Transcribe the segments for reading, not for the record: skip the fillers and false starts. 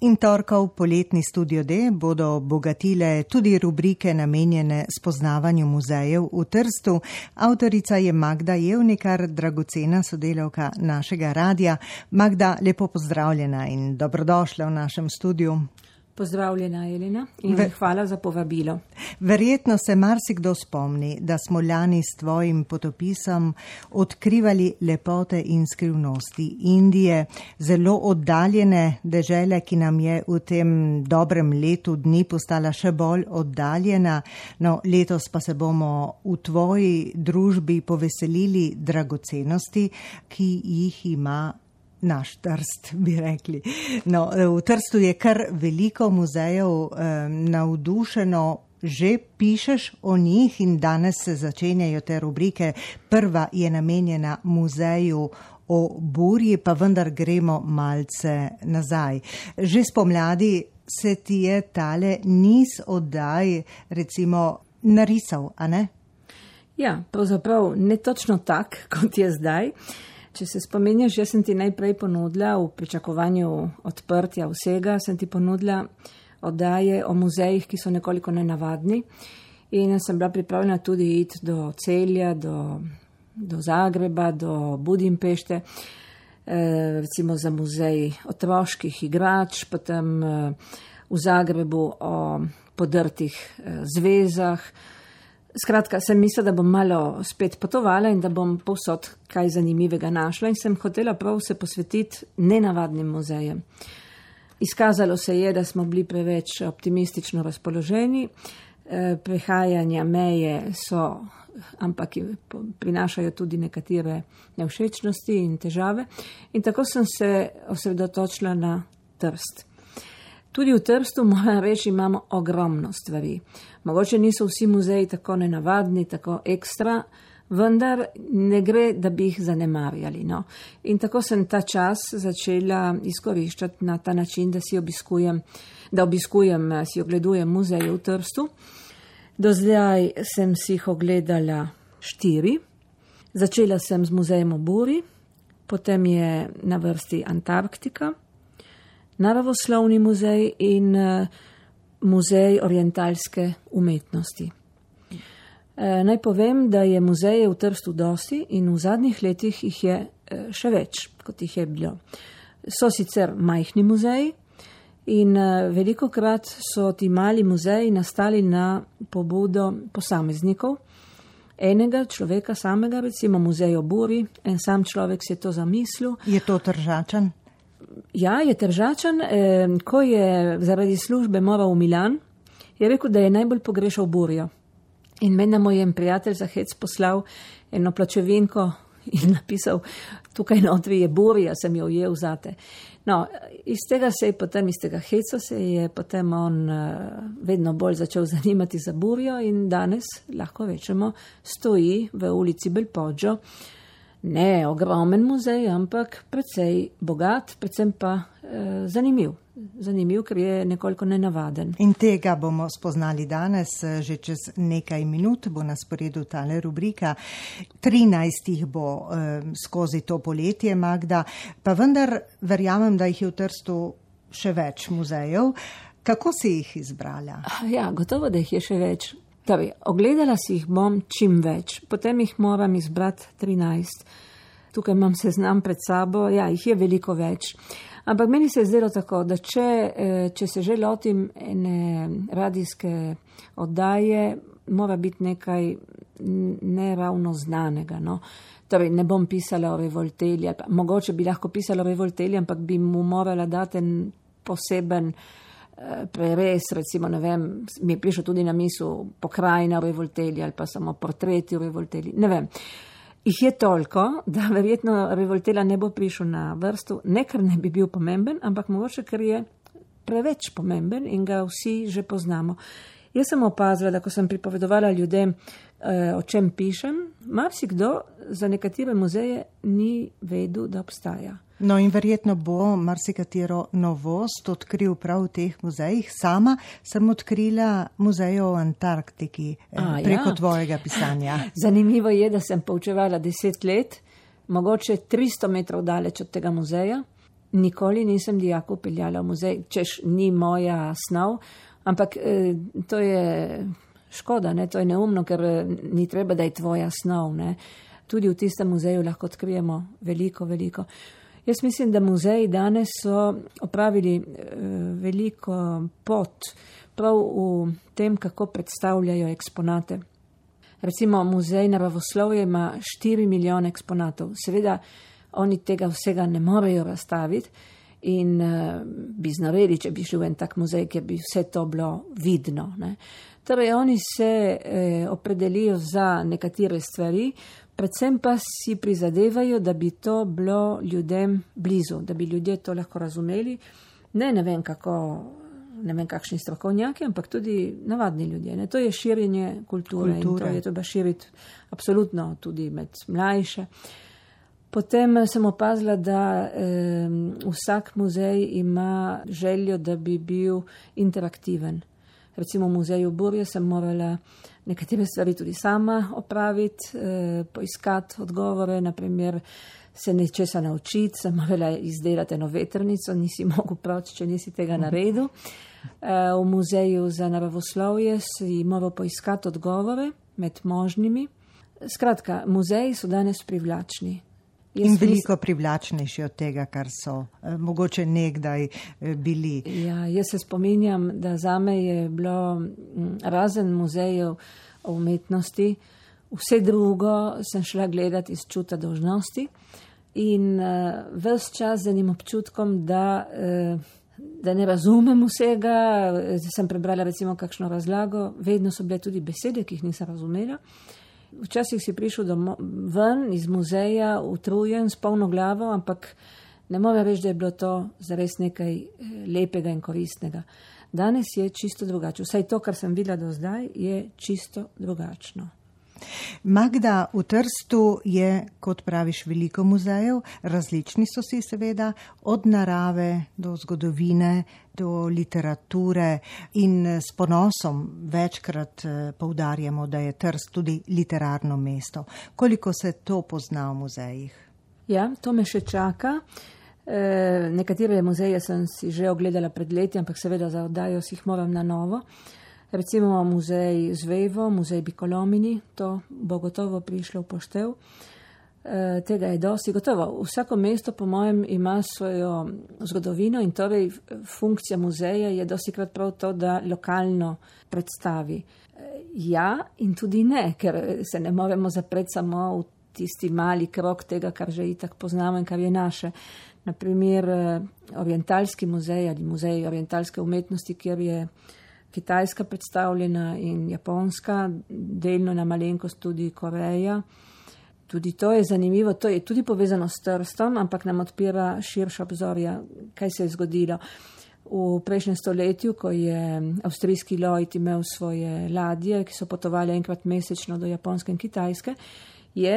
In torkov poletni Studio D bodo obogatile tudi rubrike namenjene spoznavanju muzejev v Trstu. Avtorica je Magda Jevnikar, dragocena sodelavka našega radia. Magda, lepo pozdravljena in dobrodošla v našem studiu. Pozdravljena, Elena, in hvala za povabilo. Verjetno se marsikdo spomni, da smo lani s tvojim potopisom odkrivali lepote in skrivnosti Indije, zelo oddaljene dežele, ki nam je v tem dobrem letu dni postala še bolj oddaljena. No, letos pa se bomo v tvoji družbi poveselili dragocenosti, ki jih ima naš Trst, bi rekli. No, v Trstu je kar veliko muzejev, navdušeno že pišeš o njih in danes se začenjajo te rubrike. Prva je namenjena muzeju Oburi, pa vendar gremo malce nazaj. Že spomladi se ti je tale niz oddaj recimo narisal, a ne? Ja, pravzaprav ne točno tak, kot je zdaj. Če se spomenjaš, jaz sem ti najprej ponudila v pričakovanju odprtja vsega, sem ti ponudila oddaje o muzejih, ki so nekoliko nenavadni in sem bila pripravljena tudi iti do Celja, do Zagreba, do Budimpešte, recimo za muzej otroških igrač, potem v Zagrebu o podrtih zvezah. Skratka, sem mislila, da bom malo spet potovala in da bom povsod kaj zanimivega našla in sem hotela prav se posvetiti nenavadnim muzejem. Izkazalo se je, da smo bili preveč optimistično razpoloženi, prehajanja meje so, ampak prinašajo tudi nekatere nevšečnosti in težave in tako sem se osredotočila na Trst. Tudi v Trstu, moram reči, imamo ogromno stvari. Mogoče niso vsi muzeji tako nenavadni, tako ekstra, vendar ne gre, da bi jih zanemarjali. No. In tako sem ta čas začela izkoriščati na ta način, da si ogledujem muzeje v Trstu. Do zdaj sem si jih ogledala 4. Začela sem z muzejem Oburi, potem je na vrsti Antarktika, naravoslovni muzej in muzej orientalske umetnosti. Naj povem, da je muzeje v Trstu dosti in v zadnjih letih jih je še več, kot jih je bilo. So sicer majhni muzeji in veliko krat so ti mali muzeji nastali na pobudo posameznikov. Enega človeka samega, recimo muzej Oburi, en sam človek si je to zamislil. Je to Tržačan? Ja, je Tržačan. Ko je zaradi službe moral v Milan, je rekel, da je najbolj pogrešal burjo. In meni mu je prijatelj za hec poslal eno plačevinko in napisal, tukaj notri je burja, sem jo ujel zate. No, iz tega heca se je potem on vedno bolj začel zanimati za burjo in danes, lahko rečemo, stoji v ulici Belpoggio. Ne ogromen muzej, ampak precej bogat, predvsem pa zanimiv. Zanimiv, ker je nekoliko nenavaden. In tega bomo spoznali danes, že čez nekaj minut bo na sporedu tale rubrika. 13 jih bo skozi to poletje, Magda, pa vendar verjamem, da jih je v Trstu še več muzejev. Kako si jih izbrala? Ja, gotovo, da jih je še več. Torej, ogledala si jih bom čim več, potem jih moram izbrati 13. Tukaj imam seznam pred sabo, ja, jih je veliko več. Ampak meni se je zdelo tako, da če se že lotim ene radijske oddaje, mora biti nekaj neravno znanega, no. Torej, ne bom pisala o Revoltelje, mogoče bi lahko pisala o Revoltelje, ampak bi mu morala dati en poseben preres, recimo, ne vem, mi je prišel tudi na misel pokrajina v Revoltelji ali pa samo portreti v Revoltelji, ne vem. Jih je toliko, da verjetno Revoltelja ne bo prišel na vrsto, ne ker ne bi bil pomemben, ampak mogoče, ker je preveč pomemben in ga vsi že poznamo. Jaz sem opazila, da ko sem pripovedovala ljudem, o čem pišem, marsikdo za nekatere muzeje ni vedel, da obstaja. No in verjetno bo marsikatero novost odkril prav v teh muzejih. Sama sem odkrila muzej o Antarktiki preko tvojega pisanja. Zanimivo je, da sem poučevala 10 let, mogoče 300 metrov daleč od tega muzeja. nikoli nisem dijaku peljala v muzej, češ ni moja snov, ampak to je škoda, ne? To je neumno, ker ni treba, da je tvoja snov. Ne? Tudi v tistem muzeju lahko odkrijemo veliko, veliko. Jaz mislim, da muzeji danes so opravili veliko pot prav v tem, kako predstavljajo eksponate. Recimo muzej naravoslovja ima 4 milijone eksponatov. Seveda oni tega vsega ne morejo razstaviti in bi znoreli, če bi šli v en tak muzej, kjer bi vse to bilo vidno. Ne. Torej, oni se opredelijo za nekatere stvari, predvsem pa si prizadevajo, da bi to bilo ljudem blizu, da bi ljudje to lahko razumeli. Ne vem kakšni strokovnjaki, ampak tudi navadni ljudje. Ne. To je širjenje kulture. In to je treba širiti absolutno tudi med mlajše. Potem sem opazila, da vsak muzej ima željo, da bi bil interaktiven. Recimo v muzeju Burje sem morala nekatere stvari tudi sama opraviti, poiskati odgovore, naprimer se nečesa naučiti, sem morala izdelati eno vetrnico, nisi mogel proč, če nisi tega naredil. V muzeju za naravoslovje si moral poiskati odgovore med možnimi. Skratka, muzeji so danes privlačni. In veliko privlačnejši od tega, kar so mogoče nekdaj bili. Ja, jaz se spominjam, da zame je bilo razen muzejev o umetnosti, vse drugo sem šla gledati iz čuta dolžnosti in ves čas z enim občutkom, da ne razumem vsega. Sem prebrala recimo kakšno razlago, vedno so bile tudi besede, ki jih nisem razumela. Včasih si prišel ven iz muzeja utrujen s polno glavo, ampak ne morem reči, da je bilo to zares nekaj lepega in koristnega. Danes je čisto drugače. Vsaj to, kar sem videla do zdaj, je čisto drugačno. Magda, v Trstu je, kot praviš, veliko muzejev, različni so si seveda, od narave do zgodovine, do literature in s ponosom večkrat poudarjamo, da je Trst tudi literarno mesto. Koliko se to pozna v muzejih? Ja, to me še čaka. Nekatere muzeje sem si že ogledala pred leti, ampak seveda za oddajo si jih moram na novo. Recimo muzej Zvevo, muzej Pikolomini, to bo gotovo prišlo v poštev. Tega je dosti. Gotovo, vsako mesto po mojem ima svojo zgodovino in torej funkcija muzeja je dostikrat prav to, da lokalno predstavi. Ja in tudi ne, ker se ne moremo zapreti samo v tisti mali krog tega, kar že itak poznamo in kar je naše. Naprimer, orientalski muzej ali muzej orientalske umetnosti, kjer je Kitajska predstavljena in Japonska, delno na malenkost tudi Koreja. Tudi to je zanimivo, to je tudi povezano s Trstom, ampak nam odpira širša obzorja, kaj se je zgodilo. V prejšnjem stoletju, ko je avstrijski Lloyd imel svoje ladje, ki so potovali enkrat mesečno do Japonske in Kitajske, je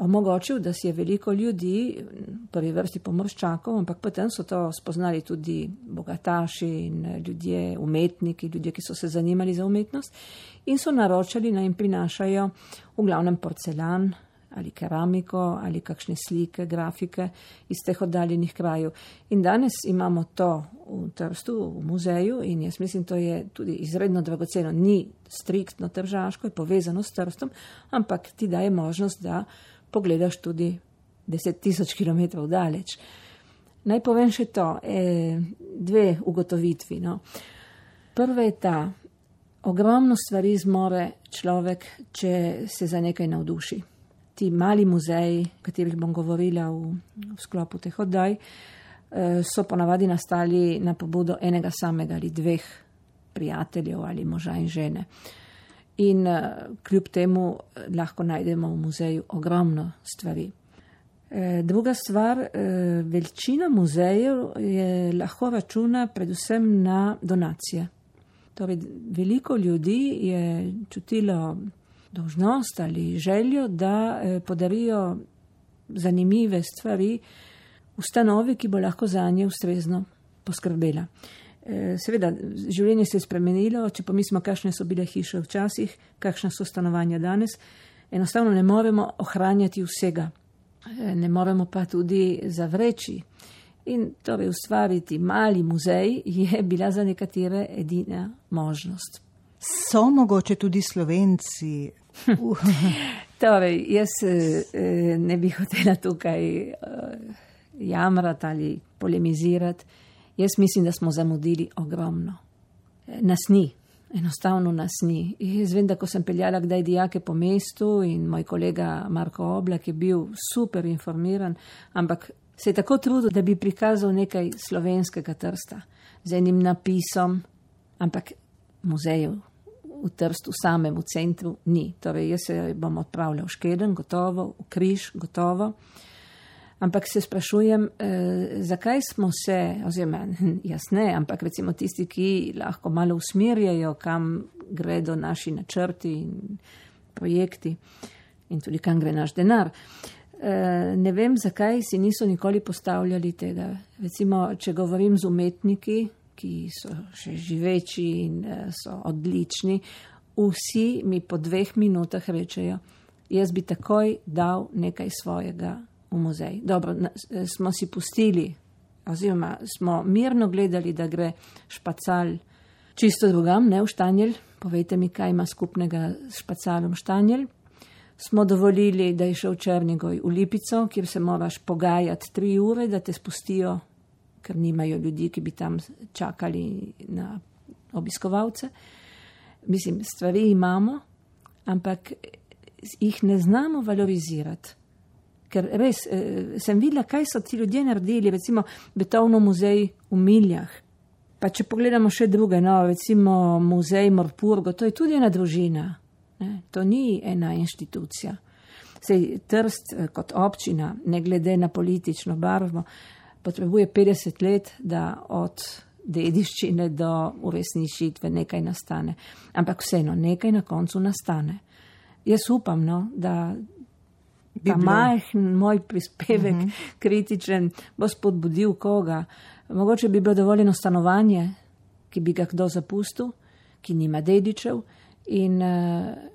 omogočil, da si je veliko ljudi, v prvi vrsti pomorščakov, ampak potem so to spoznali tudi bogataši in ljudje, umetniki, ljudje, ki so se zanimali za umetnost in so naročali, naj jim prinašajo v glavnem porcelan ali keramiko ali kakšne slike, grafike iz teh oddaljenih krajev. In danes imamo to v Trstu, v muzeju in jaz mislim, to je tudi izredno dragoceno. Ni striktno tržaško, je povezano s Trstom, ampak ti daje možnost, da pogledaš tudi 10,000 kilometrov daleč. Naj povem še to, dve ugotovitvi. No. Prva je ta, ogromno stvari zmore človek, če se za nekaj navduši. Ti mali muzeji, o katerih bom govorila v sklopu teh oddaj, so ponavadi nastali na pobudo enega samega ali dveh prijateljev ali moža in žene. In kljub temu lahko najdemo v muzeju ogromno stvari. Druga stvar, veličina muzejev lahko računa predvsem na donacije. Torej, veliko ljudi je čutilo dolžnost ali željo, da podarijo zanimive stvari ustanovi, ki bo lahko za nje ustrezno poskrbela. Seveda, življenje se je spremenilo, če pomislimo, kakšne so bile hiše včasih, kakšna so stanovanja danes, enostavno ne moremo ohranjati vsega, ne moremo pa tudi zavreči In torej ustvariti mali muzej je bila za nekatere edina možnost. So mogoče tudi Slovenci? Torej, jaz ne bi hotela tukaj jamrati ali polemizirati. Jaz mislim, da smo zamudili ogromno. Nas ni. Enostavno nas ni. Jaz vem, da ko sem peljala kdaj dijake po mestu in moj kolega Marko Oblak je bil super informiran, ampak se je tako trudil, da bi prikazal nekaj slovenskega Trsta z enim napisom, ampak muzejev v Trstu samem, v centru ni. Torej, jaz se bom odpravljal v Škeden, gotovo, v Križ, gotovo. Ampak se sprašujem, zakaj smo se, oziroma jasne, ampak recimo tisti, ki lahko malo usmerjajo, kam gredo naši načrti in projekti in tudi kam gre naš denar. Ne vem, zakaj si niso nikoli postavljali tega. Recimo, če govorim z umetniki, ki so še živeči in so odlični, vsi mi po 2 minutah rečejo, jaz bi takoj dal nekaj svojega v muzej. Dobro, smo si pustili, oziroma smo mirno gledali, da gre špacal čisto drugam, ne v štanjel. Povejte mi, kaj ima skupnega s špacalom štanjel. Smo dovolili, da je šel Černigoj v Lipico, kjer se moraš pogajati 3 ure, da te spustijo, ker nimajo ljudi, ki bi tam čakali na obiskovalce. Mislim, stvari imamo, ampak jih ne znamo valorizirati. Ker res, sem videla, kaj so ti ljudje naredili, recimo betovno muzej v Miljah. Pa če pogledamo še druge, no, recimo muzej Morpurgo, to je tudi ena družina, ne? To ni ena inštitucija. Sej Trst kot občina, ne glede na politično barvo, potrebuje 50 let, da od dediščine do uresničitve nekaj nastane. Ampak vseeno, nekaj na koncu nastane. Jaz upam, no, da ta majhen moj prispevek, kritičen, bo spodbudil koga. Mogoče bi bilo dovoljeno stanovanje, ki bi ga kdo zapustil, ki nima dedičev, in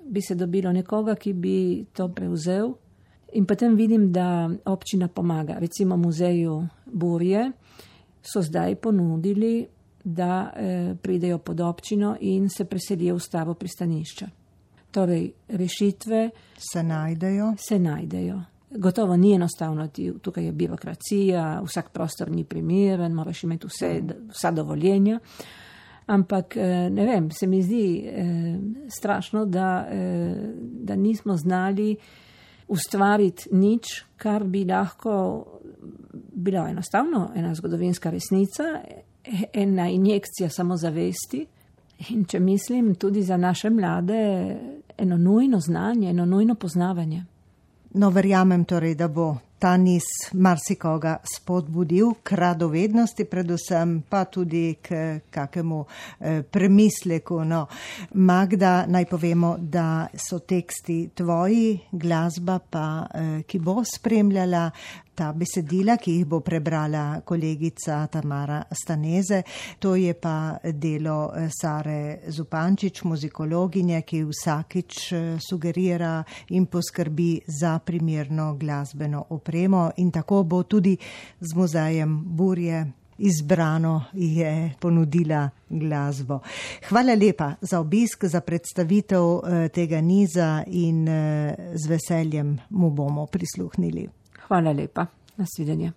bi se dobilo nekoga, ki bi to prevzel. In potem vidim, da občina pomaga. Recimo muzeju Burje so zdaj ponudili, da pridejo pod občino in se preselijo v staro pristanišče. Torej, rešitve se najdejo. Gotovo ni enostavno, tukaj je birokracija, vsak prostor ni primeren, moraš imeti vsa dovoljenja, ampak ne vem, se mi zdi strašno, da nismo znali ustvariti nič, kar bi lahko bilo enostavno, ena zgodovinska resnica, ena injekcija samozavesti. In če mislim, tudi za naše mlade eno nujno znanje, eno nujno poznavanje. No, verjamem torej, da bo ta niz marsikoga spodbudil k radovednosti, predvsem pa tudi k kakemu premisleku. No, Magda, naj povemo, da so teksti tvoji, glasba pa, ki bo spremljala ta besedila, ki jih bo prebrala kolegica Tamara Staneze. To je pa delo Sare Zupančič, muzikologinje, ki vsakič sugerira in poskrbi za primerno glasbeno opremo, in tako bo tudi z muzejem Burje izbrano je ponudila glasbo. Hvala lepa za obisk, za predstavitev tega niza in z veseljem mu bomo prisluhnili. Hvala lepa. Nasvidenje.